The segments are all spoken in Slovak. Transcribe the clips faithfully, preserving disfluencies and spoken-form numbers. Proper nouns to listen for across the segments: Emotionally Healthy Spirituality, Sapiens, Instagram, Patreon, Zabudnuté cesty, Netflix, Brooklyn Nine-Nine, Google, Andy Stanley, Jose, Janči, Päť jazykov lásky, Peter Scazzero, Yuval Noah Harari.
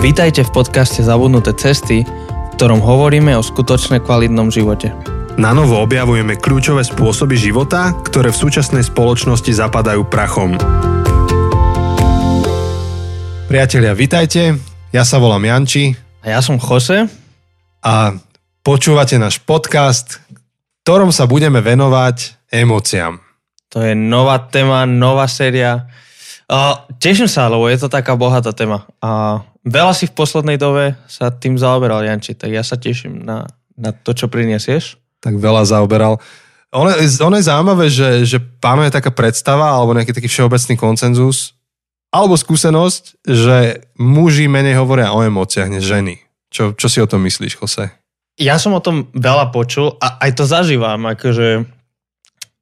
Vítajte v podcaste Zabudnuté cesty, v ktorom hovoríme o skutočne kvalitnom živote. Na novo objavujeme kľúčové spôsoby života, ktoré v súčasnej spoločnosti zapadajú prachom. Priatelia, vítajte. Ja sa volám Janči. A ja som Jose. A počúvate náš podcast, ktorom sa budeme venovať emóciám. To je nová téma, nová séria. Uh, teším sa, lebo je to taká bohatá téma. A veľa si v poslednej dobe sa tým zaoberal, Janči, tak ja sa teším na, na to, čo priniesieš. Tak veľa zaoberal. Ono, ono je zaujímavé, že, že panuje taká predstava alebo nejaký taký všeobecný konsenzus alebo skúsenosť, že muži menej hovoria o emóciách než ženy. Čo, čo si o tom myslíš, Jose? Ja som o tom veľa počul a aj to zažívam, akože...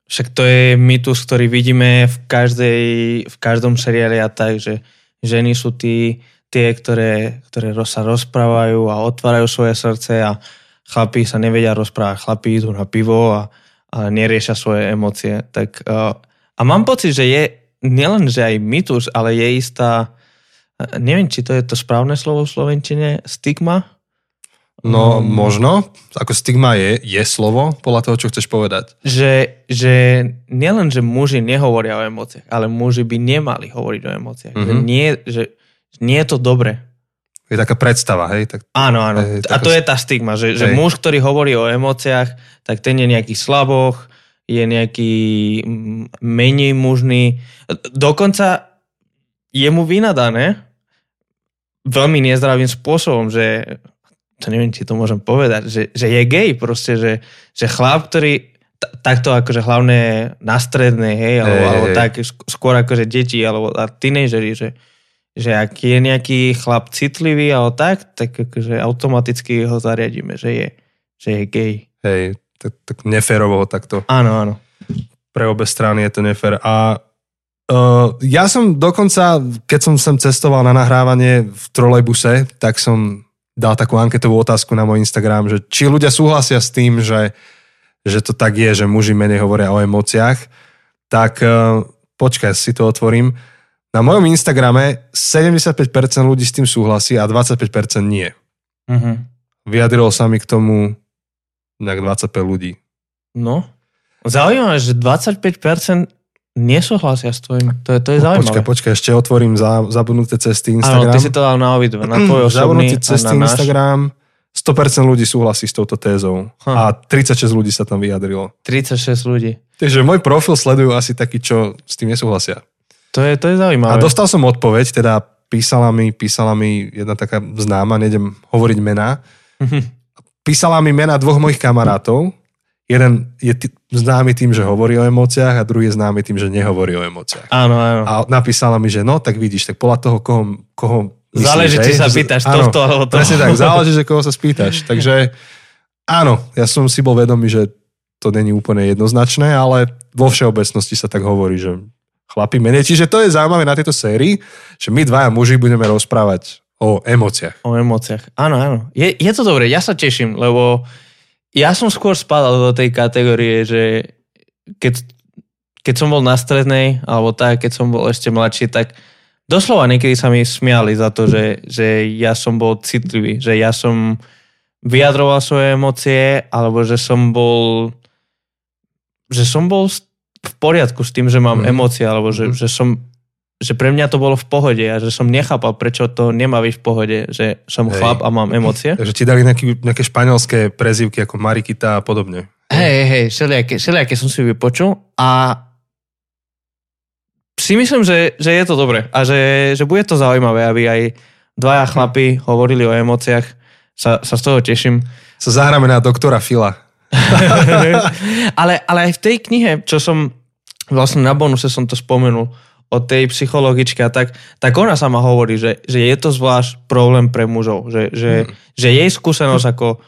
Však to je mýtus, ktorý vidíme v, každej, v každom seriáli a tak, že ženy sú tí, tie, ktoré, ktoré sa rozprávajú a otvárajú svoje srdce a chlapí sa nevedia rozprávať. Chlapí idú na pivo a, a neriešia svoje emócie. Tak, a mám pocit, že je nielen, že aj mýtus, ale je istá, neviem, či to je to správne slovo v slovenčine, stigma? No, možno. Ako stigma je, je slovo, podľa toho, čo chceš povedať. Že, že nielen, že muži nehovoria o emóciách, ale muži by nemali hovoriť o emóciách. Mm-hmm. Že nie, že nie je to dobré. Je taká predstava, hej? Tak... Áno, áno. Hej, taká... A to je tá stigma, že, že muž, ktorý hovorí o emóciách, tak ten je nejaký slaboch, je nejaký menej mužný. Dokonca je mu vynadané veľmi nezdravým spôsobom, že... to neviem, či to môžem povedať, že, že je gej proste, že, že chlap, ktorý t- takto akože hlavne na strednej, hej, alebo, hey, alebo hey. tak skôr akože deti, alebo tínejdžeri, že, že ak je nejaký chlap citlivý, alebo tak, tak akože automaticky ho zariadíme, že je, že je gej. Hej, tak, tak neférovo takto. Áno, áno. Pre obe strany je to nefér. A Uh, ja som dokonca, keď som sem cestoval na nahrávanie v trolejbuse, tak som... dal takú anketovú otázku na môj Instagram, že či ľudia súhlasia s tým, že, že to tak je, že muži menej hovoria o emóciách, tak uh, počkaj, si to otvorím. Na mojom Instagrame sedemdesiatpäť percent ľudí s tým súhlasí a dvadsaťpäť percent nie. Uh-huh. Vyjadrilo sa mi k tomu nejak dvadsaťpäť ľudí. No, zaujímavé, že dvadsaťpäť percent nesúhlasia s tvojim. To je, to je zaujímavé. Počkaj, počkaj, ešte otvorím za, zabudnuté cesty Instagram. Áno, ty si to dal na obidve, na tvoj osobný zabudnuté cesty a na Instagram. sto percent ľudí súhlasí s touto tézou. Hm. A tridsaťšesť ľudí sa tam vyjadrilo. tridsaťšesť ľudí. Takže môj profil sledujú asi takí, čo s tým nesúhlasia. To je, to je zaujímavé. A dostal som odpoveď, teda písala mi, písala mi jedna taká známa, nejdem hovoriť mená. Písala mi mená dvoch mojich kamarátov. Jeden je t- známy tým, že hovorí o emóciách a druhý je známy tým, že nehovorí o emóciách. Áno, áno. A napísala mi, že no, tak vidíš, tak podľa toho, koho, koho myslíš. Záleží, či sa pýtaš tohto alebo toho. Presne tak, záleží, že koho sa spýtaš. Takže áno, ja som si bol vedomý, že to není úplne jednoznačné, ale vo všeobecnosti sa tak hovorí, že chlapi menej. Čiže to je zaujímavé na tejto sérii, že my dvaja muži budeme rozprávať o emóciách. O emóciách, áno, áno. Je, je to dobré, ja sa teším, lebo... Ja som skôr spadal do tej kategórie, že keď, keď som bol na strednej, alebo tak, keď som bol ešte mladší, tak doslova niekedy sa mi smiali za to, že, že ja som bol citlivý, že ja som vyjadroval svoje emócie, alebo že som bol že som bol v poriadku s tým, že mám mm. emócie, alebo že, mm. že som že pre mňa to bolo v pohode a že som nechápal, prečo to nemá byť v pohode, že som hej. chlap a mám emócie. Takže ti dali nejaký, nejaké španielské prezývky ako Marikita a podobne. Hej, hej, všelijaké, všelijaké som si vypočul a si myslím, že, že je to dobré a že, že bude to zaujímavé, aby aj dvaja chlapi hovorili o emóciách. Sa, sa z toho teším. Sa zahráme na doktora Phila. ale, ale aj v tej knihe, čo som vlastne na bonuse som to spomenul, o tej psychologičke a tak, tak ona sama hovorí, že, že je to zvlášť problém pre mužov, že, že, mm. že jej skúsenosť ako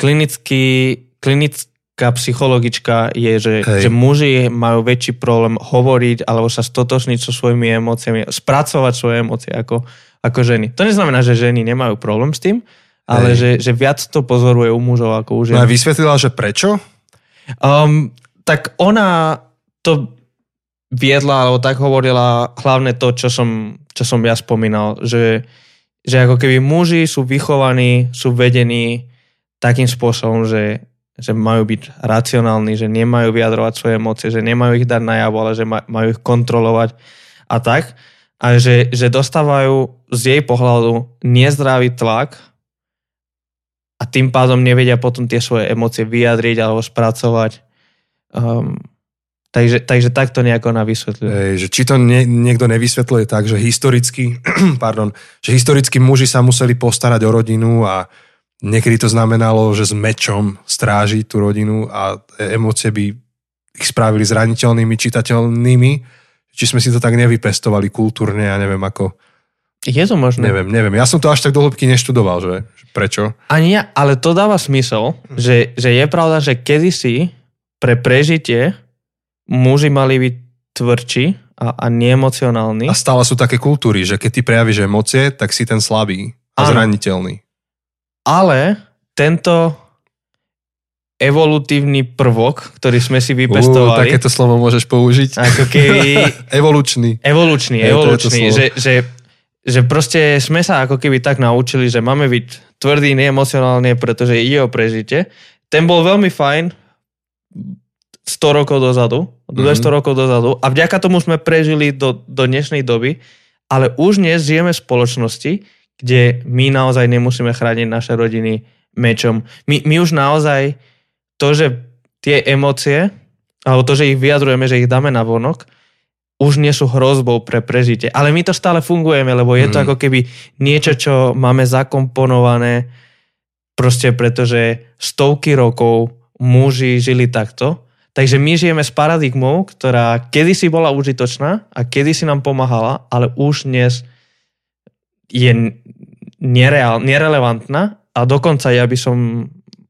klinický, klinická psychologička je, že, že muži majú väčší problém hovoriť alebo sa stotožniť so svojimi emóciami, spracovať svoje emócie ako, ako ženy. To neznamená, že ženy nemajú problém s tým, ale že, že viac to pozoruje u mužov ako u ženy. No a vysvetlila, že prečo? Um, tak ona to viedla, alebo tak hovorila hlavne to, čo som, čo som ja spomínal, že, že ako keby muži sú vychovaní, sú vedení takým spôsobom, že, že majú byť racionálni, že nemajú vyjadrovať svoje emócie, že nemajú ich dať najavo, ale že majú ich kontrolovať a tak. A že, že dostávajú z jej pohľadu nezdravý tlak a tým pádom nevedia potom tie svoje emócie vyjadriť alebo spracovať. Um, Takže, takže takto nejako ona vysvetľuje. Ej, či to nie, niekto nevysvetľuje tak, že historicky, pardon, že historicky muži sa museli postarať o rodinu a niekedy to znamenalo, že s mečom stráži tú rodinu a emócie by ich spravili zraniteľnými, čitateľnými. Či sme si to tak nevypestovali kultúrne, ja neviem ako... Je to možné? Neviem, neviem. Ja som to až tak do hĺbky neštudoval, že prečo? Ani ja, ale to dáva smysl, že, že je pravda, že kedysi pre prežitie muži mali byť tvrdší a, a neemocionálni. A stále sú také kultúry, že keď ty prejavíš emócie, tak si ten slabý a zraniteľný. Ale tento evolutívny prvok, ktorý sme si vypestovali... Uú, takéto slovo môžeš použiť. Ako keby... evolučný. Evolučný, evolučný. Že, že, že proste sme sa ako keby tak naučili, že máme byť tvrdí, neemocionálne, pretože ide o prežitie. Ten bol veľmi fajn sto rokov dozadu, dvesto mm-hmm. rokov dozadu a vďaka tomu sme prežili do, do dnešnej doby, ale už dnes žijeme v spoločnosti, kde my naozaj nemusíme chrániť naše rodiny mečom. My, my už naozaj to, že tie emócie, alebo to, že ich vyjadrujeme, že ich dáme na vonok, už nie sú hrozbou pre prežitie. Ale my to stále fungujeme, lebo je mm-hmm. to ako keby niečo, čo máme zakomponované proste pretože stovky rokov muži žili takto. Takže my žijeme s paradigmou, ktorá kedysi bola užitočná a kedysi nám pomáhala, ale už dnes je nereál, nerelevantná a dokonca ja by som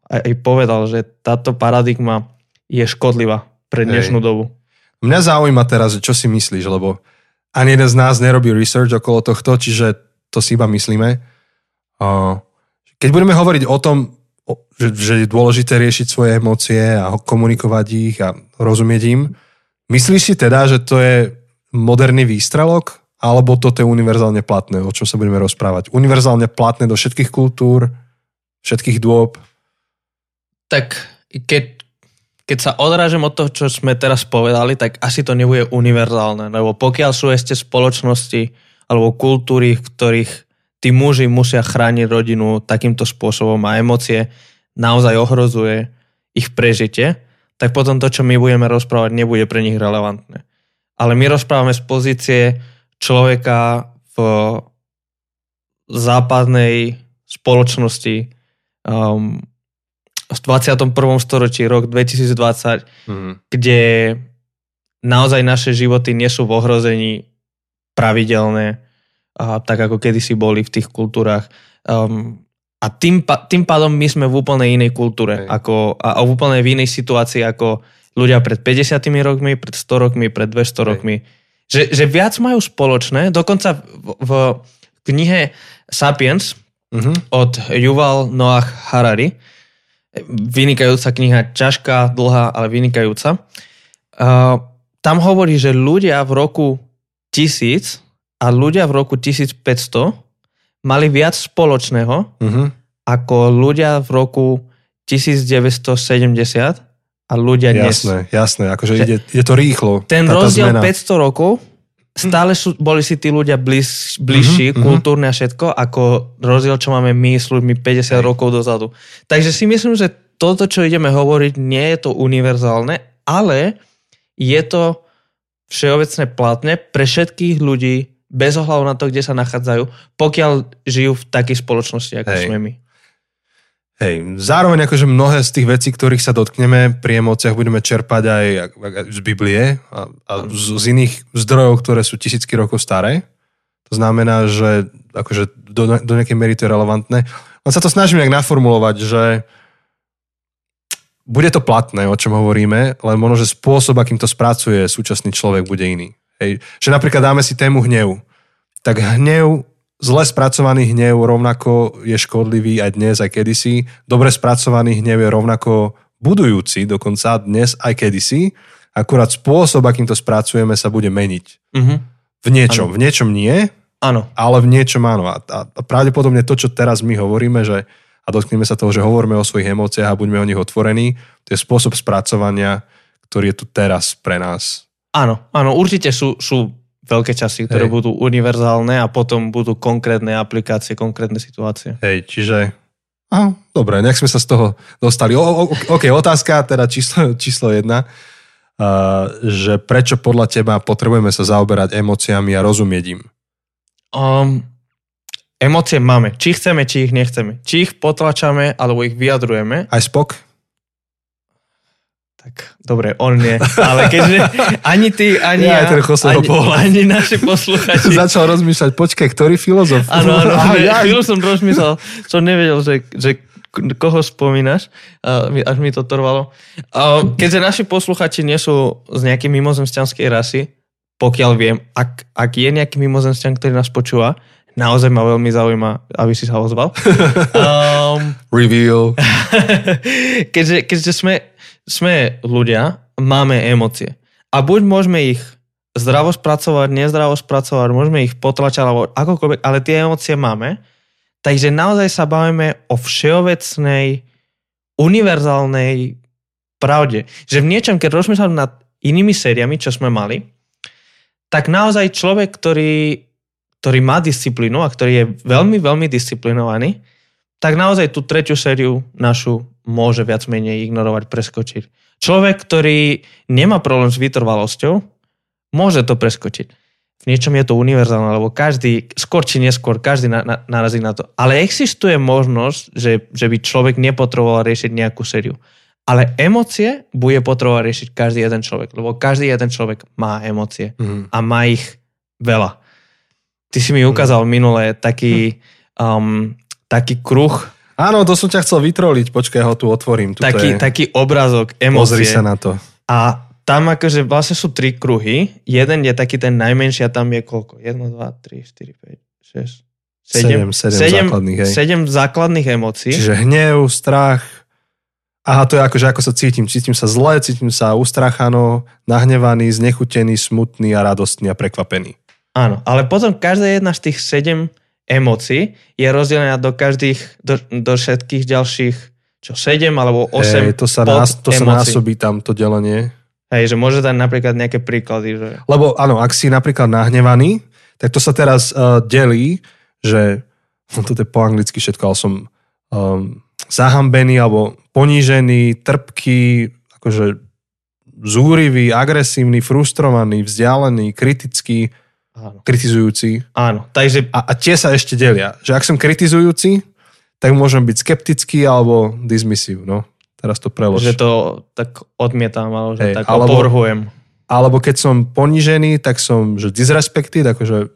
aj povedal, že táto paradigma je škodlivá pre dnešnú Hej. dobu. Mňa zaujíma teraz, čo si myslíš, lebo ani jeden z nás nerobí research okolo tohto, čiže to si iba myslíme. Keď budeme hovoriť o tom, Že, že je dôležité riešiť svoje emócie a komunikovať ich a rozumieť im. Myslíš si teda, že to je moderný výstrelok, alebo toto je univerzálne platné, o čom sa budeme rozprávať? Univerzálne platné do všetkých kultúr, všetkých dôb? Tak keď, keď sa odrážem od toho, čo sme teraz povedali, tak asi to nebude univerzálne, lebo pokiaľ sú ešte spoločnosti alebo kultúry, v ktorých tí muži musia chrániť rodinu takýmto spôsobom a emócie naozaj ohrozuje ich prežitie, tak potom to, čo my budeme rozprávať, nebude pre nich relevantné. Ale my rozprávame z pozície človeka v západnej spoločnosti um, v dvadsiatom prvom storočí, rok dvetisícdvadsať, mm. kde naozaj naše životy nie sú v ohrození pravidelné, a tak ako kedysi boli v tých kultúrach. Um, a tým, tým pádom my sme v úplne inej kultúre ako, a, a v úplne v inej situácii ako ľudia pred päťdesiatimi rokmi, pred sto rokmi, pred dvesto rokmi. Že, že viac majú spoločné. Dokonca v, v knihe Sapiens uh-huh. od Yuval Noah Harari, vynikajúca kniha, ťažká, dlhá, ale vynikajúca, uh, tam hovorí, že ľudia v roku tisíc a ľudia v roku tisícpäťsto mali viac spoločného uh-huh. ako ľudia v roku devätnásťsedemdesiat a ľudia dnes. Jasné, jasné, akože ide, ide to rýchlo. Ten tá, rozdiel tá päťsto rokov, stále sú, boli si tí ľudia bliž, bližší, uh-huh, kultúrne a všetko, ako rozdiel, čo máme my s ľuďmi päťdesiat rokov dozadu. Takže si myslím, že toto, čo ideme hovoriť, nie je to univerzálne, ale je to všeobecne platné pre všetkých ľudí, bez ohľadu na to, kde sa nachádzajú, pokiaľ žijú v takej spoločnosti, ako Hej. sme my. Hej, zároveň akože mnohé z tých vecí, ktorých sa dotkneme pri emóciách, budeme čerpať aj z Biblie a, a z, z iných zdrojov, ktoré sú tisícky rokov staré. To znamená, že akože do, do nejakej miery to je relevantné. Len sa to snažím nejak naformulovať, že bude to platné, o čom hovoríme, len možno, že spôsob, akým to spracuje súčasný človek, bude iný. Hej. Že napríklad dáme si tému hnev. Tak hnev, zle spracovaný hnev rovnako je škodlivý aj dnes, aj kedysi. Dobre spracovaný hnev je rovnako budujúci dokonca dnes, aj kedysi. Akurát spôsob, akým to spracujeme, sa bude meniť. Mm-hmm. V niečom. Ano. V niečom nie, Áno. Ale v niečom áno. A, a pravdepodobne to, čo teraz my hovoríme, že, a dotkneme sa toho, že hovoríme o svojich emóciách a buďme o nich otvorení, to je spôsob spracovania, ktorý je tu teraz pre nás. Áno, áno, určite sú, sú veľké časy, ktoré Hej. budú univerzálne a potom budú konkrétne aplikácie, konkrétne situácie. Hej, čiže... Aha, dobre, nech sme sa z toho dostali. O, o, ok, otázka, teda číslo, číslo jedna, uh, že prečo podľa teba potrebujeme sa zaoberať emóciami a rozumieť im? Um, emócie máme. Či chceme, či ich nechceme. Či ich potlačame, alebo ich vyjadrujeme. Aj spok? Tak, dobre, on nie. Ale keďže ani ty, ani ja, ja ani, ani naši posluchači. Začal rozmýšľať, počkaj, ktorý filozof? Áno, áno, chvíľu som rozmýšľal, som nevedel, že, že koho spomínaš, až mi to trvalo. Keďže naši posluchači nie sú z nejakej mimozemšťanskej rasy, pokiaľ viem, ak, ak je nejaký mimozemšťan, ktorý nás počúva, naozaj ma veľmi zaujíma, aby si sa ozval. Um, Reveal. keďže, keďže sme Sme ľudia, máme emócie. A buď môžeme ich zdravo spracovať, nezdravo spracovať, môžeme ich potlačať, alebo akokoľvek, ale tie emócie máme. Takže naozaj sa bavíme o všeobecnej, univerzálnej pravde. Že v niečom, keď rozmýšľam nad inými sériami, čo sme mali, tak naozaj človek, ktorý, ktorý má disciplínu a ktorý je veľmi, veľmi disciplinovaný, tak naozaj tú tretiu sériu našu môže viac menej ignorovať, preskočiť. Človek, ktorý nemá problém s vytrvalosťou, môže to preskočiť. V niečom je to univerzálne, lebo každý, skôr či neskôr, každý na, na, narazí na to. Ale existuje možnosť, že, že by človek nepotreboval riešiť nejakú sériu. Ale emócie bude potrebovať riešiť každý jeden človek, lebo každý jeden človek má emócie mm. a má ich veľa. Ty si mi ukázal mm. minulé taký, um, taký kruh. Áno, to som ťa chcel vytroliť, počkaj, ho tu otvorím. Taký, je... taký obrázok, emócie. Pozri sa na to. A tam akože vlastne sú tri kruhy. Jeden je taký ten najmenší a tam je koľko? jeden, dva, tri, štyri, päť, šesť, sedem. sedem základných, hej. sedem základných emócií. Čiže hnev, strach. Aha, to je akože ako sa cítim. Cítim sa zle, cítim sa ustrachano, nahnevaný, znechutený, smutný a radostný a prekvapený. Áno, ale potom každá jedna z tých sedem emócií je rozdelená do každých, do, do všetkých ďalších, čo sedem alebo osem. Hej, to sa, nás, to sa násobí tam to delenie. Hej, že môže tam napríklad nejaké príklady. Že... Lebo áno, ak si napríklad nahnevaný, tak to sa teraz uh, delí, že no, toto je po anglicky všetko, ale som um, zahambený alebo ponížený, trpký, akože zúrivý, agresívny, frustrovaný, vzdialený, kritický. Áno. Kritizujúci. Áno. Takže... A, a tie sa ešte delia. Že ak som kritizujúci, tak môžem byť skeptický alebo dismisív. No, teraz to prelož. Že to tak odmietam, alebo že Ej, tak alebo, opovrhujem. Alebo keď som ponížený, tak som že disrespected, akože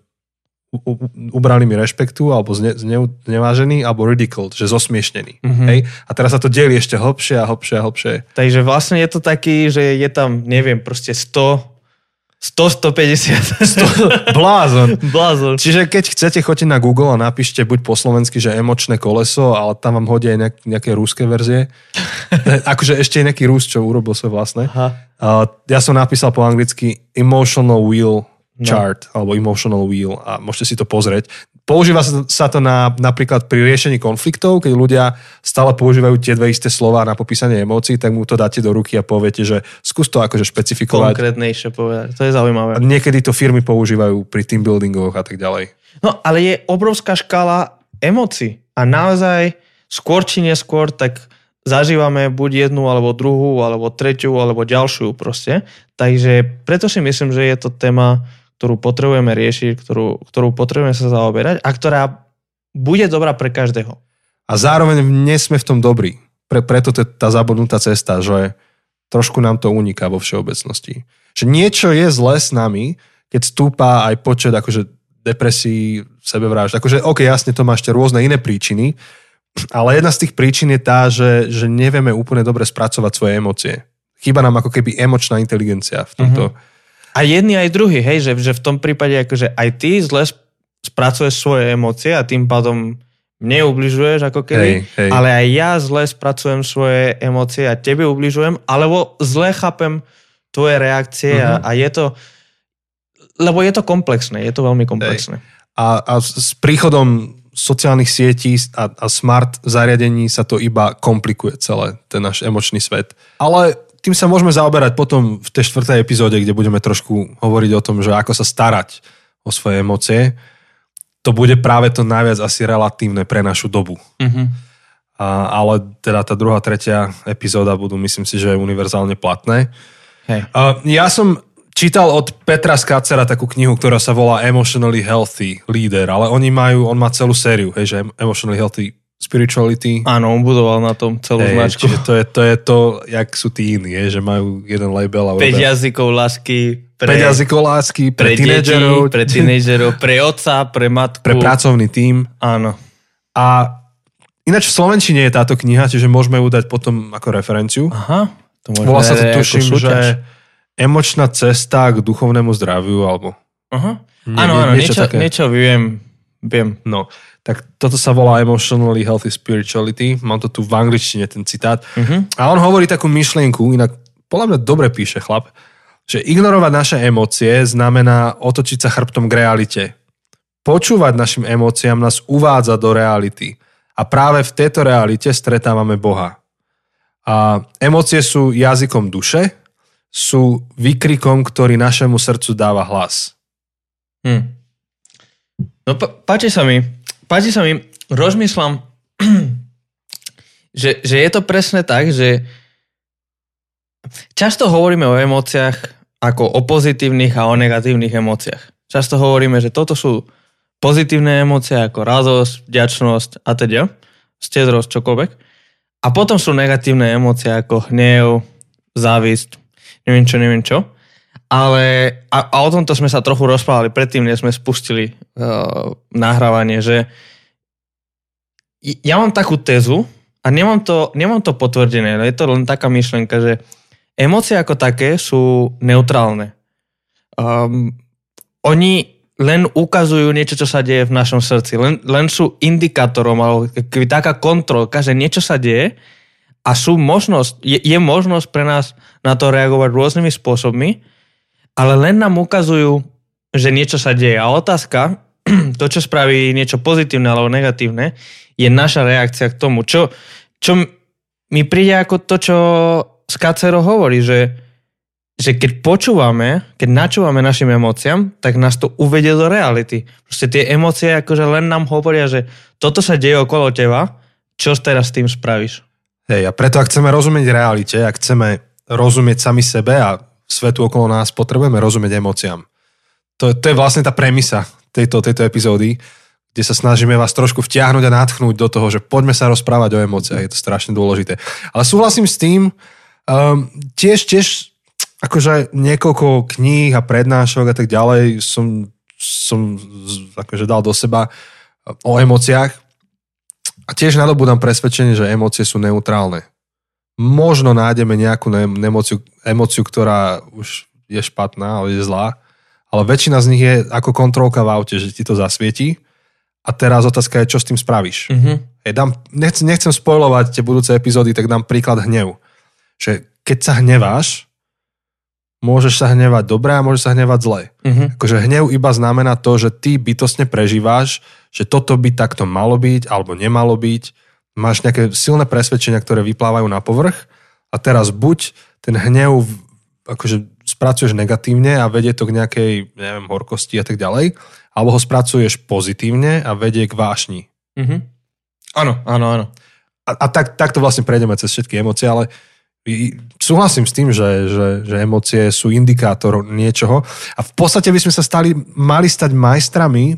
u, u, ubrali mi rešpektu, alebo zne, zne, znevážený, alebo ridiculed, že zosmiešnený. Mm-hmm. Hej? A teraz sa to delí ešte hlbšie a hlbšie a hlbšie. Takže vlastne je to taký, že je tam, neviem, proste sto... sto, stopäťdesiat. Blázon. Blázon. Čiže keď chcete, choďte na Google a napíšte buď po slovensky, že emočné koleso, ale tam vám hodia aj nejaké ruské verzie. Akože ešte nejaký Rus, čo urobil svoje vlastné. Aha. Ja som napísal po anglicky emotional wheel chart, no. alebo emotional wheel a môžete si to pozrieť. Používa sa to na, napríklad pri riešení konfliktov, keď ľudia stále používajú tie dve isté slova na popísanie emócií, tak mu to dáte do ruky a poviete, že skús to akože špecifikovať. Konkrétnejšie povedať, to je zaujímavé. A niekedy to firmy používajú pri team buildingoch a tak ďalej. No ale je obrovská škála emócií a naozaj skôr či neskôr tak zažívame buď jednu, alebo druhú, alebo tretiu, alebo ďalšiu proste. Takže preto si myslím, že je to téma, ktorú potrebujeme riešiť, ktorú, ktorú potrebujeme sa zaoberať a ktorá bude dobrá pre každého. A zároveň nie sme v tom dobrí. Pre, preto to je tá zabudnutá cesta, že trošku nám to uniká vo všeobecnosti. Že niečo je zle s nami, keď stúpa aj počet akože depresí, sebevrážd. Akože ok, jasne, to má ešte rôzne iné príčiny, ale jedna z tých príčin je tá, že, že nevieme úplne dobre spracovať svoje emócie. Chýba nám ako keby emočná inteligencia v tomto. Mm-hmm. A jedni aj druhý, hej, že, že v tom prípade akože aj ty zle spracuješ svoje emócie a tým pádom mne ubližuješ ako keby, hej, hej. ale aj ja zle spracujem svoje emócie a tebe ubližujem, alebo zle chápem tvoje reakcie uh-huh. a, a je to, lebo je to komplexné, je to veľmi komplexné. Hej. a, a s príchodom sociálnych sietí a, a smart zariadení sa to iba komplikuje celé, ten náš emočný svet. Ale tým sa môžeme zaoberať potom v tej štvrtej epizóde, kde budeme trošku hovoriť o tom, že ako sa starať o svoje emócie. To bude práve to najviac asi relatívne pre našu dobu. Uh-huh. A, ale teda tá druhá, tretia epizóda budú, myslím si, že univerzálne platné. Hey. A, ja som čítal od Petra Scazzera takú knihu, ktorá sa volá Emotionally Healthy Leader, ale oni majú, on má celú sériu, hej, že Emotionally Healthy Spirituality. Áno, on budoval na tom celú hey, značku. Čiže to je, to je to, jak sú tí iní, hej, že majú jeden label. Päť jazykov lásky. Pre, Päť jazykov lásky, pre, pre tínedžerov, pre tínedžerov, pre otca, pre matku. Pre pracovný tím. Áno. A ináč v slovenčine je táto kniha, čiže môžeme ju dať potom ako referenciu. Aha. To volá sa to, tuším, že Emočná cesta k duchovnému zdraviu, alebo... Aha. Áno, áno, niečo, niečo viem. Viem. No, tak toto sa volá Emotionally Healthy Spirituality. Mám to tu v angličtine, ten citát. Uh-huh. A on hovorí takú myšlienku, inak podľa mňa dobre píše chlap, že ignorovať naše emócie znamená otočiť sa chrbtom k realite. Počúvať našim emóciám nás uvádza do reality. A práve v tejto realite stretávame Boha. A emócie sú jazykom duše, sú výkrikom, ktorý našemu srdcu dáva hlas. Hm. No p- páči sa mi, páči sa mi, rozmýšľam, že, že je to presne tak, že často hovoríme o emóciách ako o pozitívnych a o negatívnych emóciách. Často hovoríme, že toto sú pozitívne emócie ako radosť, vďačnosť a teda, štedrosť, čokoľvek. A potom sú negatívne emócie ako hnev, závisť, neviem čo, neviem čo. Ale a, a o tomto sme sa trochu rozprávali predtým, než sme spustili uh, nahrávanie, že ja mám takú tézu a nemám to, nemám to potvrdené, je to len taká myšlenka, že emócie ako také sú neutrálne. Um, oni len ukazujú niečo, čo sa deje v našom srdci. Len, len sú indikátorom, alebo taká kontrolka, že niečo sa deje a sú možnosť, je, je možnosť pre nás na to reagovať rôznymi spôsobmi, ale len nám ukazujú, že niečo sa deje. A otázka, to, čo spraví niečo pozitívne alebo negatívne, je naša reakcia k tomu. Čo, čo mi príde ako to, čo Scazzero hovorí, že, že keď počúvame, keď načúvame našim emóciám, tak nás to uvedie do reality. Proste tie emócie akože len nám hovoria, že toto sa deje okolo teba, čo teraz s tým spravíš? Hej, a preto ak chceme rozumieť realite, ak chceme rozumieť sami sebe a svetu okolo nás, potrebujeme rozumieť emóciám. To, to je vlastne tá premisa tejto, tejto epizódy, kde sa snažíme vás trošku vtiahnuť a nadchnúť do toho, že poďme sa rozprávať o emóciách, je to strašne dôležité. Ale súhlasím s tým, Um, tiež, tiež akože niekoľko kníh a prednášok a tak ďalej som, som akože dal do seba o emóciách a tiež nadobudám presvedčenie, že emócie sú neutrálne. Možno nájdeme nejakú emóciu, emóciu, ktorá už je špatná, ale je zlá, ale väčšina z nich je ako kontrolka v aute, že ti to zasvietí a teraz otázka je, čo s tým spravíš. Mm-hmm. Hey, dám, nech, nechcem spoilovať tie budúce epizódy, tak dám príklad hnevu. Že keď sa hneváš, môžeš sa hnevať dobre a môžeš sa hnevať zle. Uh-huh. Akože hnev iba znamená to, že ty bytostne prežíváš, že toto by takto malo byť alebo nemalo byť. Máš nejaké silné presvedčenia, ktoré vyplávajú na povrch a teraz buď ten hnev akože spracuješ negatívne a vedie to k nejakej, neviem, horkosti a tak ďalej, alebo ho spracuješ pozitívne a vedie k vášni. Uh-huh. Áno, áno, áno. A, a tak, takto vlastne prejdeme cez všetky emócie, ale súhlasím s tým, že, že, že emócie sú indikátor niečoho a v podstate by sme sa stali, mali stať majstrami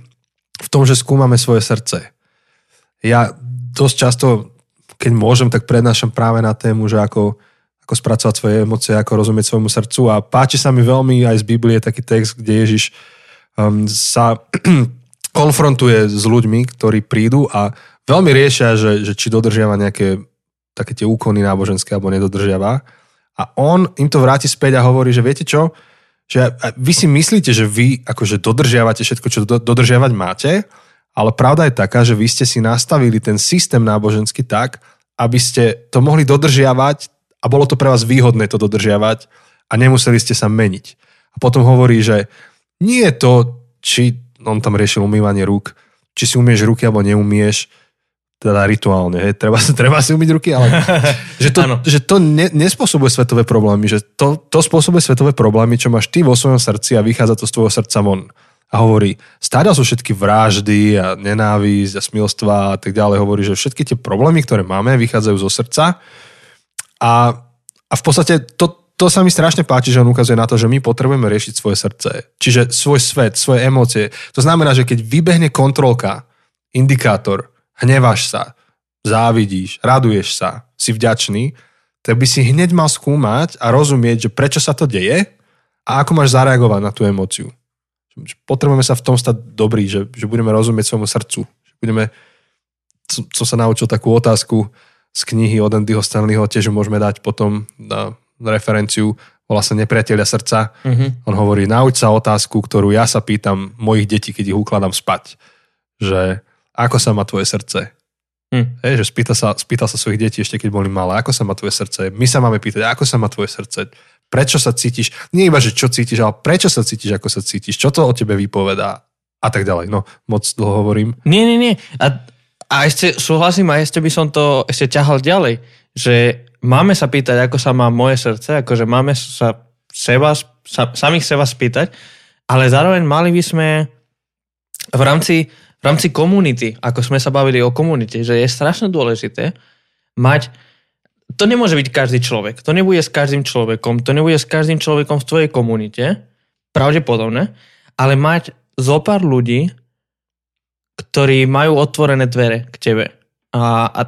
v tom, že skúmame svoje srdce. Ja dosť často, keď môžem, tak prednášam práve na tému, že ako, ako spracovať svoje emócie, ako rozumieť svojmu srdcu a páči sa mi veľmi aj z Biblie taký text, kde Ježiš um, sa konfrontuje s ľuďmi, ktorí prídu a veľmi riešia, že, že či dodržiava nejaké také tie úkony náboženské, alebo nedodržiava. A on im to vráti späť a hovorí, že viete čo? Že vy si myslíte, že vy akože dodržiavate všetko, čo do, dodržiavať máte, ale pravda je taká, že vy ste si nastavili ten systém náboženský tak, aby ste to mohli dodržiavať a bolo to pre vás výhodné to dodržiavať a nemuseli ste sa meniť. A potom hovorí, že nie je to, či on tam riešil umývanie rúk, či si umieš ruky alebo neumieš, teda rituálne, hej, treba, treba si umyť ruky, ale že to, že to ne, nespôsobuje svetové problémy, že to, to spôsobuje svetové problémy, čo máš ty vo svojom srdci a vychádza to z tvojho srdca von. A hovorí, stáda sú všetky vraždy a nenávisť a smilstva a tak ďalej, hovorí, že všetky tie problémy, ktoré máme, vychádzajú zo srdca a, a v podstate to, to sa mi strašne páči, že on ukazuje na to, že my potrebujeme riešiť svoje srdce, čiže svoj svet, svoje emócie. To znamená, že keď vybehne kontrolka, indikátor, hneváš sa, závidíš, raduješ sa, si vďačný, tak by si hneď mal skúmať a rozumieť, že prečo sa to deje a ako máš zareagovať na tú emóciu. Potrebujeme sa v tom stať dobrý, že, že budeme rozumieť svojmu srdcu. Že budeme, som, som sa naučil takú otázku z knihy od Andyho Stanleyho, tiež môžeme dať potom na referenciu, volá sa Nepriatelia srdca. Mm-hmm. On hovorí, nauč sa otázku, ktorú ja sa pýtam mojich detí, keď ich ukladám spať. Že ako sa má tvoje srdce? Hm. Hej, že spýta sa, spýtal sa svojich detí ešte, keď boli malé, ako sa má tvoje srdce? My sa máme pýtať, ako sa má tvoje srdce? Prečo sa cítiš? Nie iba, že čo cítiš, ale prečo sa cítiš, ako sa cítiš? Čo to o tebe vypovedá? A tak ďalej. No, moc dlho hovorím. Nie, nie, nie. A, a ešte súhlasím, a ešte by som to ešte ťahal ďalej, že máme sa pýtať, ako sa má moje srdce, akože máme sa seba, sa, samých seba spýtať, ale zároveň mali by sme v rámci V rámci komunity, ako sme sa bavili o komunite, že je strašne dôležité mať, to nemôže byť každý človek, to nebude s každým človekom, to nebude s každým človekom v tvojej komunite, pravdepodobne, ale mať zopár ľudí, ktorí majú otvorené dvere k tebe. A, a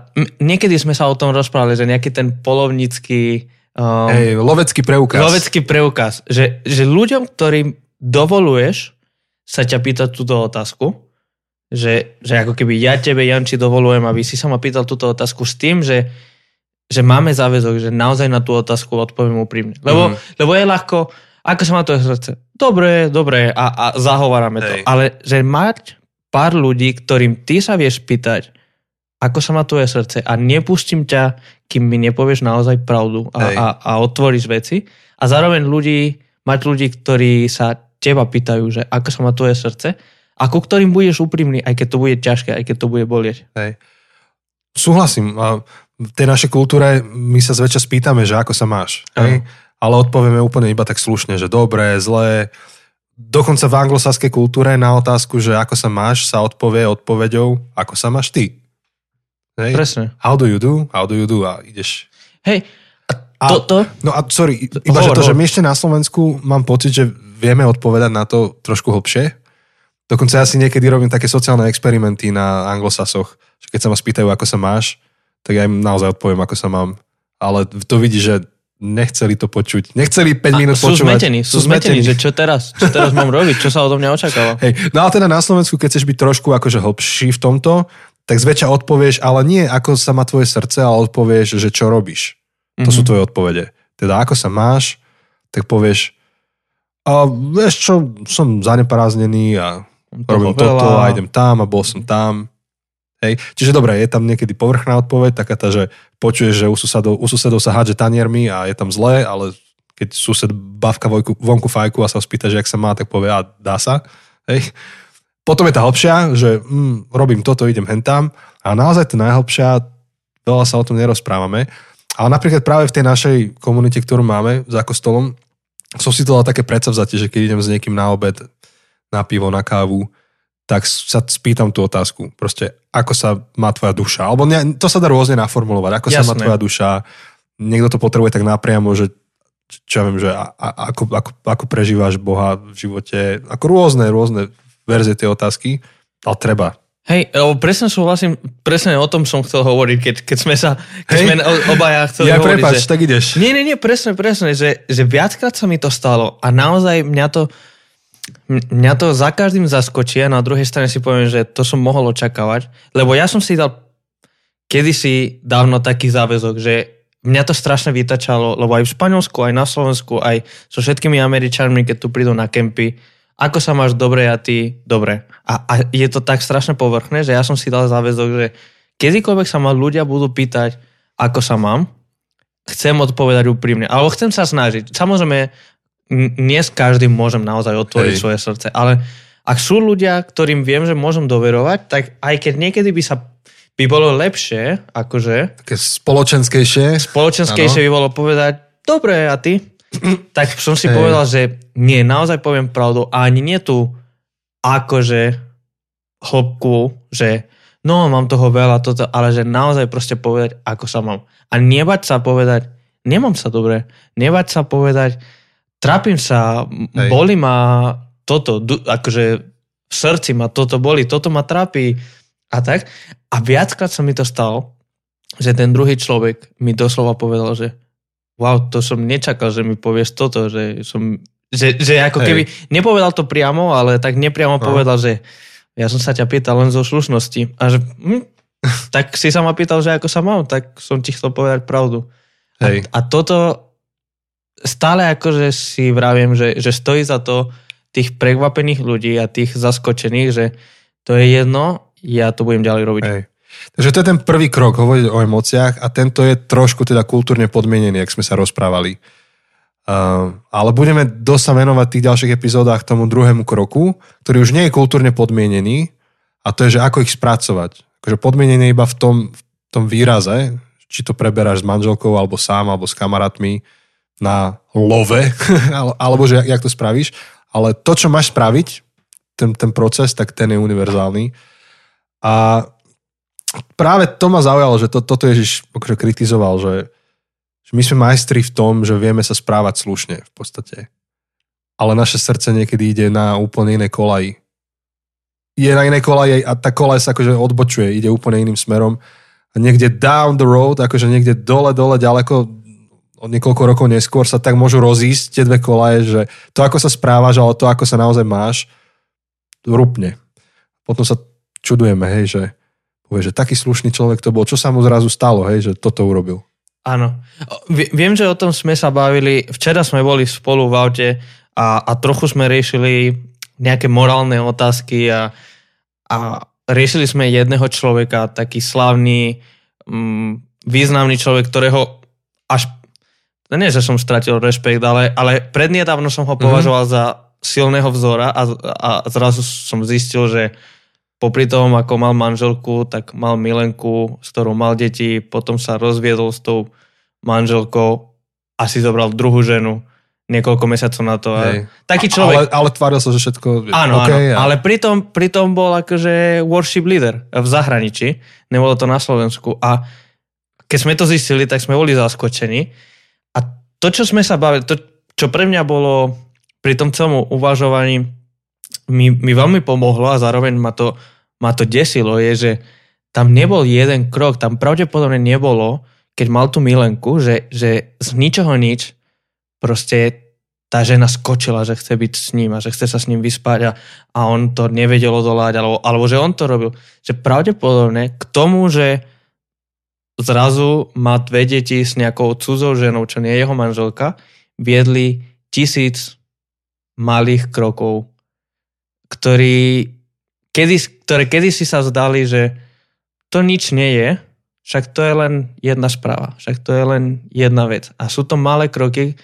niekedy sme sa o tom rozprávali, že nejaký ten polovnícky... Um, Hej, lovecký preukaz. Lovecký preukaz, že, že ľuďom, ktorým dovoluješ sa ťa pýtať túto otázku, Že, že ako keby ja tebe, Janči, dovolujem, aby si sa ma pýtal túto otázku s tým, že, že máme záväzok, že naozaj na tú otázku odpoviem úprimne. Lebo, mm. lebo je ľahko, ako sa má to srdce? Dobre, dobre a, a zahovárame to. Hej. Ale že mať pár ľudí, ktorým ty sa vieš pýtať, ako sa má tvoje srdce a nepustím ťa, kým mi nepovieš naozaj pravdu a, a, a otvoríš veci. A zároveň ľudí, mať ľudí, ktorí sa teba pýtajú, že ako sa má tvoje srdce, a ku ktorým budeš úprimný, aj keď to bude ťažké, aj keď to bude bolieť. Hej. Súhlasím. A v tej našej kultúre my sa zväčša spýtame, že ako sa máš. Hej? Ale odpovieme úplne iba tak slušne, že dobré, zlé. Dokonca v anglosaskej kultúre na otázku, že ako sa máš, sa odpovie odpoveďou, ako sa máš ty. Hej? Presne. How do you do? How do you do? A ideš... Hej, a toto... No a sorry, iba hovor, že to, hovor. Že my ešte na Slovensku mám pocit, že vieme odpovedať na to trošku hlbšie. Dokonca ja si niekedy robím také sociálne experimenty na anglosasoch, že keď sa ma spýtajú, ako sa máš, tak ja im naozaj odpoviem, ako sa mám. Ale to vidí, že nechceli to počuť. Nechceli päť minút sú počúvať. Zmetení, sú zmetení, že čo teraz? Čo teraz mám robiť? Čo sa odo mňa očakalo? Hej. No a teda na Slovensku, keď chceš byť trošku akože hlbší v tomto, tak zväčša odpovieš, ale nie ako sa má tvoje srdce, ale odpovieš, že čo robíš. To mm-hmm. sú tvoje odpovede. Teda ako sa máš, tak povieš, a vieš čo, som zanepráznený a robím veľa. Toto a idem tam a bol som tam. Hej. Čiže dobre, je tam niekedy povrchná odpoveď, taká tá, že počuješ, že u susedov, u susedov sa hádže taniermi a je tam zlé, ale keď sused bavka vonku, vonku fajku a sa ho spýta, že jak sa má, tak povie, a dá sa. Hej. Potom je tá hlbšia, že mm, robím toto, idem hentam a naozaj tá najhlbšia, veľa sa o tom nerozprávame, ale napríklad práve v tej našej komunite, ktorú máme za kostolom, som si to dal také predsavzatie, že keď idem s niekým na obed, na pivo, na kávu, tak sa spýtam tú otázku. Proste, ako sa má tvoja duša? Alebo ne, to sa dá rôzne naformulovať. Ako Jasné. sa má tvoja duša? Niekto to potrebuje tak napriamo, že čo ja viem, že a, a, ako, ako, ako prežívaš Boha v živote? Ako rôzne, rôzne verzie tej otázky. Ale treba. Hej, presne súhlasím, presne o tom som chcel hovoriť, keď, keď sme sa keď hey. sme obaja chceli ja, hovoriť. Ja prepáč, že... tak ideš. Nie, nie, nie, presne, presne, že, že viackrát sa mi to stalo a naozaj mňa to Mňa to za každým zaskočí a na druhej strane si poviem, že to som mohol očakávať, lebo ja som si dal kedysi dávno taký záväzok, že mňa to strašne vytačalo, lebo aj v Španielsku, aj na Slovensku, aj so všetkými Američanmi, keď tu prídu na kempy, ako sa máš dobre a ty dobre. A, a je to tak strašne povrchné, že ja som si dal záväzok, že kedykoľvek sa ma ľudia budú pýtať, ako sa mám, chcem odpovedať úprimne, alebo chcem sa snažiť. Samozrejme, nie s každým môžem naozaj otvoriť Hej. svoje srdce, ale, Ak sú ľudia, ktorým viem, že môžem doverovať, tak aj keď niekedy by sa by bolo lepšie, akože... Také spoločenskejšie. Spoločenskejšie ano. By bolo povedať, dobre, a ty? Tak som si hey. povedal, že nie, naozaj poviem pravdu a ani nie tú akože hĺbku, že no, mám toho veľa, toto, ale že naozaj proste povedať, ako sa mám. A nebať sa povedať, nemám sa dobre, nebať sa povedať, trápim sa, hey. bolí ma toto, akože v srdci ma toto boli, toto ma trápi a tak. A viackrát sa mi to stalo, že ten druhý človek mi doslova povedal, že wow, to som nečakal, že mi povieš toto, že som, že, že ako keby, hey. nepovedal to priamo, ale tak nepriamo no. povedal, že ja som sa ťa pýtal len zo slušnosti a že hm, tak si sa ma pýtal, že ako sa mám, tak som ti chcel povedať pravdu. Hey. A, a toto stále akože si vravím, že, že stojí za to tých prekvapených ľudí a tých zaskočených, že to je jedno, ja to budem ďalej robiť. Hej. Takže to je ten prvý krok, hovoriť o emóciách a tento je trošku teda kultúrne podmienený, ak sme sa rozprávali. Uh, ale budeme dosť sa venovať v tých ďalších epizódach tomu druhému kroku, ktorý už nie je kultúrne podmienený a to je, že ako ich spracovať. Takže podmienený iba v tom, v tom výraze, či to preberáš s manželkou, alebo sám, alebo s kamarátmi na love, alebo že jak to spravíš. Ale to, čo máš spraviť, ten, ten proces, tak ten je univerzálny. A práve to ma zaujalo, že to, toto Ježiš kritizoval, že my sme majstri v tom, že vieme sa správať slušne v podstate. Ale naše srdce niekedy ide na úplne iné kolaji. Je na iné kolaji a tá kolaj sa akože odbočuje, ide úplne iným smerom. A niekde down the road, akože niekde dole, dole, ďaleko, od niekoľko rokov neskôr sa tak môžu rozísť tie dve kolaje, že to, ako sa správaš, ale to, ako sa naozaj máš, rupne. Potom sa čudujeme, hej, že, povie, že taký slušný človek to bol. Čo sa mu zrazu stalo, hej, že toto urobil? Áno. Viem, že o tom sme sa bavili. Včera sme boli spolu v aute a, a trochu sme riešili nejaké morálne otázky a, a riešili sme jedného človeka, taký slávny, m, významný človek, ktorého až, nie že som stratil rešpekt, ale, ale predniedávno som ho považoval mm-hmm. za silného vzora a, a zrazu som zistil, že popri tom, ako mal manželku, tak mal milenku, s ktorou mal deti, potom sa rozviedol s tou manželkou a si zobral druhú ženu niekoľko mesiacov na to. A taký človek... Ale, ale tváril sa, že všetko... Áno, okay, áno. A... ale pritom, pritom bol akože worship leader v zahraničí, nebolo to na Slovensku. A keď sme to zistili, tak sme boli zaskočení. A to, čo sme sa bavili, to, čo pre mňa bolo pri tom celom uvažovaní, mi, mi veľmi pomohlo a zároveň ma to ma to desilo, je, že tam nebol jeden krok, tam pravdepodobne nebolo, keď mal tú milenku, že, že z ničoho nič proste tá žena skočila, že chce byť s ním a že chce sa s ním vyspať a, a on to nevedel odolať, alebo, alebo že on to robil. Že pravdepodobne k tomu, že zrazu má dve deti s nejakou cudzou ženou, čo nie je jeho manželka, viedli tisíc malých krokov, ktorí Kedy, ktoré kedysi sa zdali, že to nič nie je, však to je len jedna správa, však to je len jedna vec. A sú to malé kroky,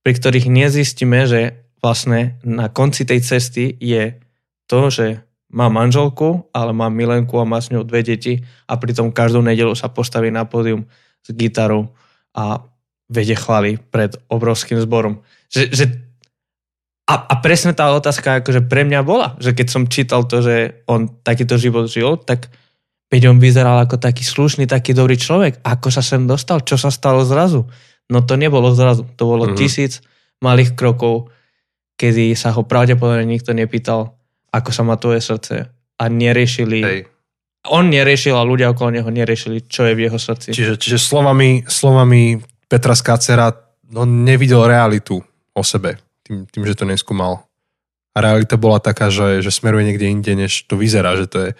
pri ktorých nezistíme, že vlastne na konci tej cesty je to, že má manželku, ale má milenku a má s ňou dve deti a pritom každú nedeľu sa postaví na pódium s gitarou a vedie chvály pred obrovským zborom. Že, že A, a presne tá otázka akože pre mňa bola, že keď som čítal to, že on takýto život žil, tak veď on vyzeral ako taký slušný, taký dobrý človek. Ako sa sem dostal? Čo sa stalo zrazu? No to nebolo zrazu. To bolo mm-hmm. tisíc malých krokov, kedy sa ho pravdepodobne nikto nepýtal, ako sa má tvoje srdce. A neriešili... Hej. On neriešil a ľudia okolo neho neriešili, čo je v jeho srdci. Čiže, čiže slovami, slovami Petra Scazzera no, nevidel realitu o sebe. Tým, tým, že to neskúmal. A realita bola taká, že, že smeruje niekde inde, než to vyzerá, že to je...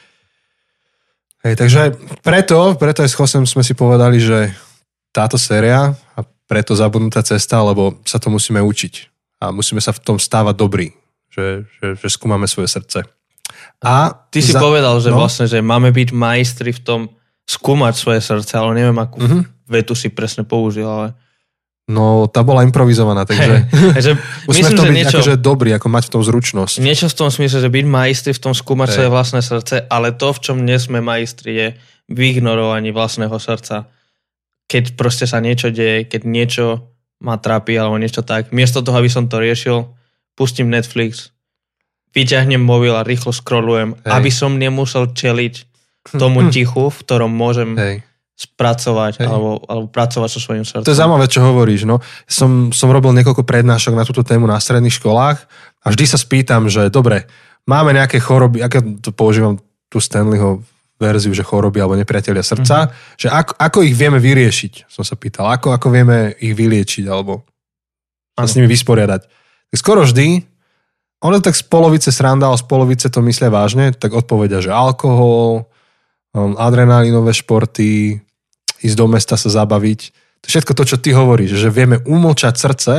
Hej, takže preto, preto aj s Josem sme si povedali, že táto séria a preto zabudnutá cesta, lebo sa to musíme učiť. A musíme sa v tom stávať dobrý, že, že, že skúmame svoje srdce. A ty si za... povedal, že no? vlastne, že máme byť majstri v tom skúmať svoje srdce, ale neviem, akú mm-hmm. vetu si presne použil, ale... No, tá bola improvizovaná, takže hey, musíme myslím, v tom byť niečo, akože dobrý, ako mať v tom zručnosť. Niečo v tom smysle, že byť majstri v tom skúmať hey. svoje vlastné srdce, ale to, v čom nie sme majstri, je v ignorovaní vlastného srdca. Keď proste sa niečo deje, keď niečo ma trápi alebo niečo tak, miesto toho, aby som to riešil, pustím Netflix, vyťahnem mobil a rýchlo scrollujem, hey. aby som nemusel čeliť tomu tichu, v ktorom môžem... Hey. spracovať alebo, alebo pracovať so svojím srdcom. To je zaujímavé, čo hovoríš. No. Som, som robil niekoľko prednášok na túto tému na stredných školách a vždy sa spýtam, že dobre, máme nejaké choroby, ako to používam tú Stanleyho verziu, že choroby alebo nepriatelia srdca, mm-hmm. že ako, ako ich vieme vyriešiť, som sa pýtal, ako, ako vieme ich vyliečiť alebo ano. s nimi vysporiadať. Tak skoro vždy, ono tak z polovice sranda, z polovice to myslia vážne, tak odpovedia, že alkohol, adrenalínové športy, ísť do mesta sa zabaviť. To je všetko to, čo ty hovoríš, že vieme umlčať srdce,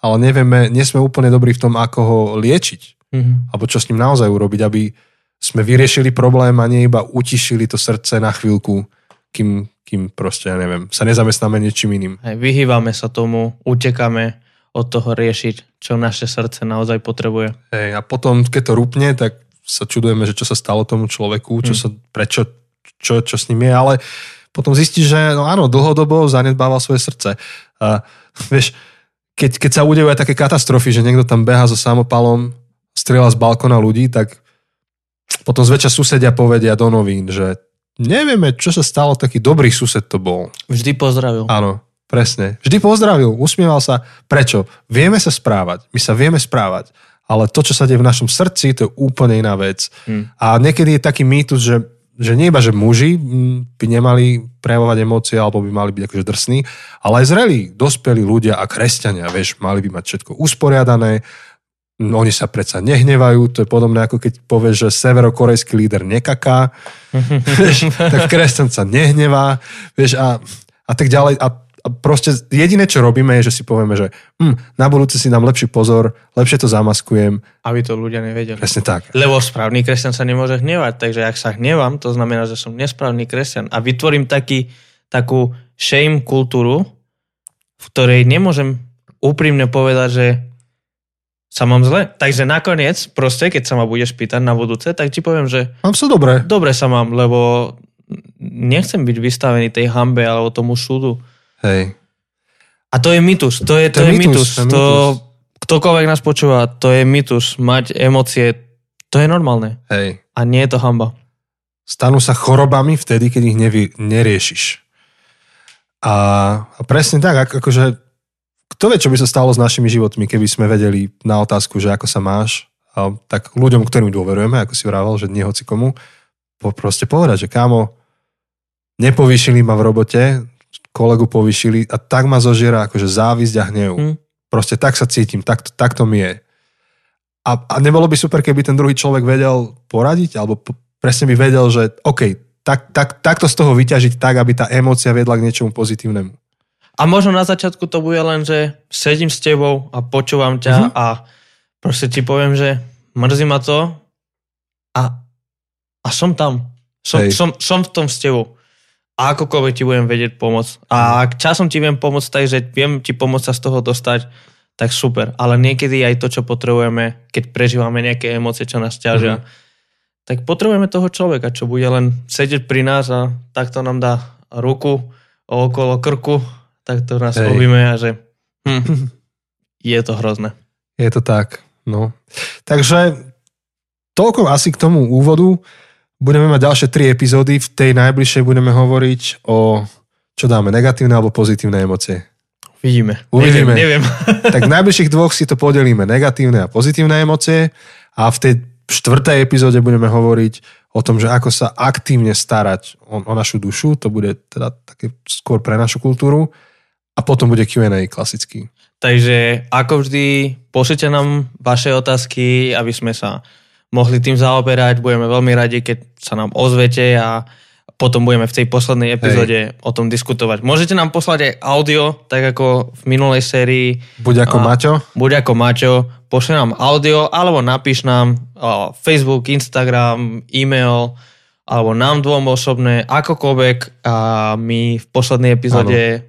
ale nevieme, nie sme úplne dobrí v tom, ako ho liečiť. Mm-hmm. Alebo čo s ním naozaj urobiť, aby sme vyriešili problém a nie iba utišili to srdce na chvíľku, kým, kým proste, ja neviem, sa nezamestnáme niečím iným. Hej, vyhýbame sa tomu, utekáme od toho riešiť, čo naše srdce naozaj potrebuje. Hej, a potom, keď to rupne, tak sa čudujeme, že čo sa stalo tomu človeku, čo mm. sa, prečo, čo, čo s ním je, ale potom zistíš, že no áno, dlhodobo zanedbával svoje srdce. A, vieš, keď, keď sa udejú aj také katastrofy, že niekto tam beha so samopalom, strieľa z balkona ľudí, tak potom zväčša susedia povedia do novín, že nevieme, čo sa stalo, taký dobrý sused to bol. Vždy pozdravil. Áno, presne. Vždy pozdravil, usmieval sa. Prečo? Vieme sa správať, my sa vieme správať, ale to, čo sa deje v našom srdci, to je úplne iná vec. Hmm. A niekedy je taký mýtus, že že nie iba, že muži by nemali prejavovať emócie, alebo by mali byť akože drsní, ale aj zrelí, dospelí ľudia a kresťania, vieš, mali by mať všetko usporiadané, no, oni sa predsa nehnevajú, to je podobné, ako keď povieš, že severokorejský líder nekaká, vieš, tak kresťan sa nehnevá, vieš, a, a tak ďalej. A, a proste jediné, čo robíme, je, že si povieme, že hm, na budúce si dám lepší pozor, lepšie to zamaskujem. Aby to ľudia nevedeli. Presne tak. Lebo správny kresťan sa nemôže hnevať, takže ak sa hnevam, to znamená, že som nesprávny kresťan. A vytvorím taký, takú shame kultúru, v ktorej nemôžem úprimne povedať, že sa mám zle. Takže nakoniec, proste, keď sa ma budeš pýtať na budúce, tak ti poviem, že mám sa dobre. Dobre sa mám, lebo nechcem byť vystavený tej hanbe alebo tomu súdu. Hej. A to je mýtus, to je, to to je mýtus, mýtus. To, ktokoľvek nás počúva, to je mýtus, mať emócie, to je normálne. Hej. A nie je to hanba. Stanú sa chorobami vtedy, keď ich nevy, neriešiš. A, a presne tak, ako, akože, kto vie, čo by sa stalo s našimi životmi, keby sme vedeli na otázku, že ako sa máš, a, tak ľuďom, ktorým dôverujeme, ako si vravel, že nie hoci komu, po, proste povedať, že kámo, nepovýšili ma v robote, kolegu povýšili a tak ma zožiera akože závisť a hnev. Hmm. Proste tak sa cítim, tak, tak to mi je. A, a nebolo by super, keby ten druhý človek vedel poradiť, alebo po, presne by vedel, že OK, tak, tak, tak to z toho vyťažiť tak, aby tá emócia viedla k niečomu pozitívnemu. A možno na začiatku to bude len, že sedím s tebou a počúvam ťa mm-hmm. a proste ti poviem, že mrzí ma to a, a som tam. Som, som, som v tom s tebou. A akokoľvek ti budem vedieť pomôcť. A ak časom ti viem pomôcť, takže viem ti pomôcť sa z toho dostať, tak super. Ale niekedy aj to, čo potrebujeme, keď prežívame nejaké emócie, čo nás ťažia, mm-hmm. tak potrebujeme toho človeka, čo bude len sedieť pri nás a takto nám dá ruku okolo krku, takto nás Hej. objíme a že hm, je to hrozné. Je to tak, no. Takže toľko asi k tomu úvodu. Budeme mať ďalšie tri epizódy. V tej najbližšej budeme hovoriť o, čo dáme, negatívne alebo pozitívne emócie. Vidíme. Uvidíme. Neviem, neviem. Tak v najbližších dvoch si to podelíme, negatívne a pozitívne emócie. A v tej štvrtej epizóde budeme hovoriť o tom, že ako sa aktívne starať o, o našu dušu. To bude teda také skôr pre našu kultúru. A potom bude kjú end ej klasický. Takže ako vždy, pošlite nám vaše otázky, aby sme sa mohli tým zaoberať, budeme veľmi radi, keď sa nám ozvete a potom budeme v tej poslednej epizóde Hej. o tom diskutovať. Môžete nám poslať aj audio, tak ako v minulej sérii. Buď ako a, Maťo. Buď ako Maťo. Pošli nám audio, alebo napíš nám a, Facebook, Instagram, e-mail, alebo nám dvom osobné, akokoľvek a my v poslednej epizóde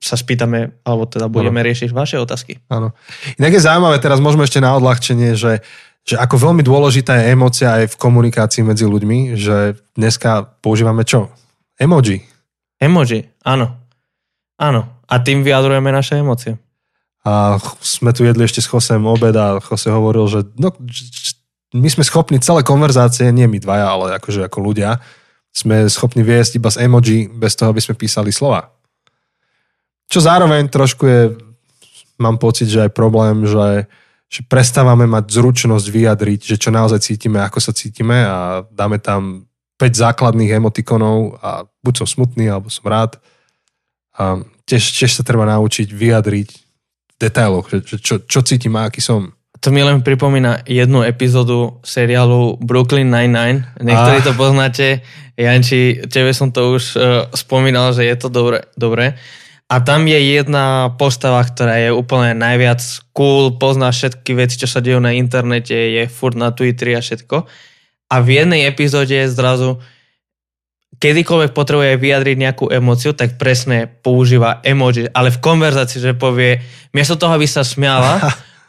sa spýtame, alebo teda budeme ano. riešiť vaše otázky. Áno. Inak je zaujímavé, teraz môžeme ešte na odľahčenie, že, že ako veľmi dôležitá je emócia aj v komunikácii medzi ľuďmi, že dneska používame čo? Emoji. Emoji, áno. Áno. A tým vyjadrujeme naše emócie. A sme tu jedli ešte s Josem obed a Jose hovoril, že no, my sme schopní celé konverzácie, nie my dvaja, ale akože ako ľudia, sme schopní viesť iba z emoji, bez toho, aby sme písali slova. Čo zároveň trošku je, mám pocit, že aj problém, že, že prestávame mať zručnosť vyjadriť, že čo naozaj cítime, ako sa cítime a dáme tam päť základných emotikonov a buď som smutný, alebo som rád. A tiež, tiež sa treba naučiť vyjadriť detailoch, že čo, čo cítim a aký som. To mi len pripomína jednu epizódu seriálu Brooklyn Nine-Nine. Niektorí ah. to poznáte. Janči, tebe som to už uh, spomínal, že je to dobre. dobre. A tam je jedna postava, ktorá je úplne najviac cool, pozná všetky veci, čo sa dejú na internete, je furt na Twitteri a všetko. A v jednej epizóde zrazu kedykoľvek potrebuje vyjadriť nejakú emóciu, tak presne používa emoji, ale v konverzácii, že povie, miesto toho, aby sa smiala,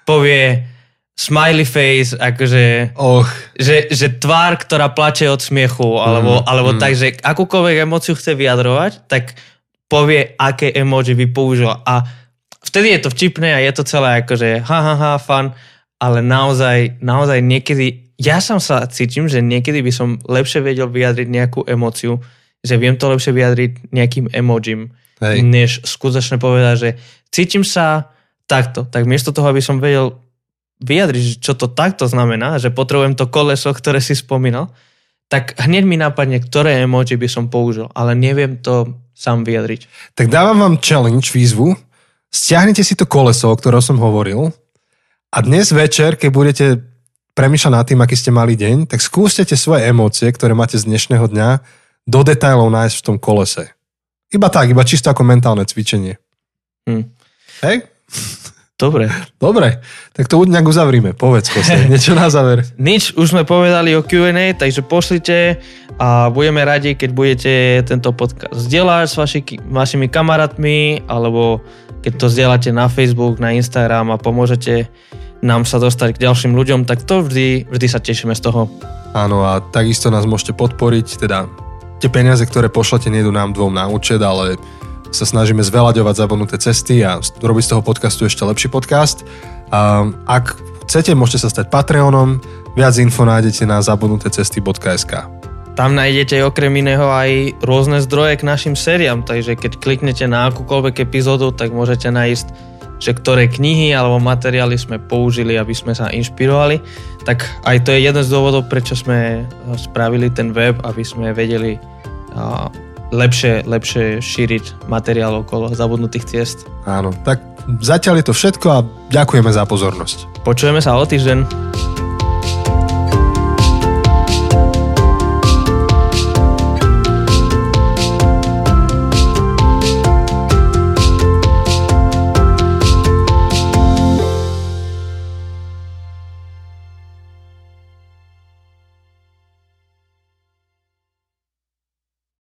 povie smiley face, akože oh. že, že tvár, ktorá plače od smiechu, alebo, mm, alebo mm. tak, že akúkoľvek emóciu chce vyjadrovať, tak povie, aké emoji by použila. A vtedy je to vtipné a je to celé akože ha ha ha, fun, ale naozaj, naozaj niekedy ja som sa cítim, že niekedy by som lepšie vedel vyjadriť nejakú emóciu, že viem to lepšie vyjadriť nejakým emojim, hej, než skutočne povedať, že cítim sa takto. Tak miesto toho, aby som vedel vyjadriť, čo to takto znamená, že potrebujem to koleso, ktoré si spomínal, tak hneď mi napadne, ktoré emoji by som použil, ale neviem to sám vyjadriť. Tak dávam vám challenge, výzvu. Stiahnite si to koleso, o ktorom som hovoril a dnes večer, keď budete premýšľať nad tým, aký ste mali deň, tak skúste tie svoje emócie, ktoré máte z dnešného dňa, do detailov nájsť v tom kolese. Iba tak, iba čisto ako mentálne cvičenie. Hm. Hej? Dobre. Dobre, tak to nejak uzavrime. Povedz, Kostej, niečo na záver. Nič, už sme povedali o kjú end ej, takže pošlite a budeme radi, keď budete tento podcast zdieľať s vaši, vašimi kamarátmi, alebo keď to zdieľate na Facebook, na Instagram a pomôžete nám sa dostať k ďalším ľuďom, tak to vždy, vždy sa tešíme z toho. Áno, a takisto nás môžete podporiť, teda tie peniaze, ktoré pošlete, nejdu nám dvom na účet, ale sa snažíme zveľaďovať zabudnuté cesty a robiť z toho podcastu ešte lepší podcast. A ak chcete, môžete sa stať Patreonom, viac info nájdete na zabudnuté cesty bodka es ká. Tam nájdete okrem iného aj rôzne zdroje k našim sériám, takže keď kliknete na akúkoľvek epizódu, tak môžete nájsť, že ktoré knihy alebo materiály sme použili, aby sme sa inšpirovali, tak aj to je jeden z dôvodov, prečo sme spravili ten web, aby sme vedeli uh, lepšie, lepšie šíriť materiál okolo zabudnutých ciest. Áno, tak zatiaľ je to všetko a ďakujeme za pozornosť. Počujeme sa o týždeň.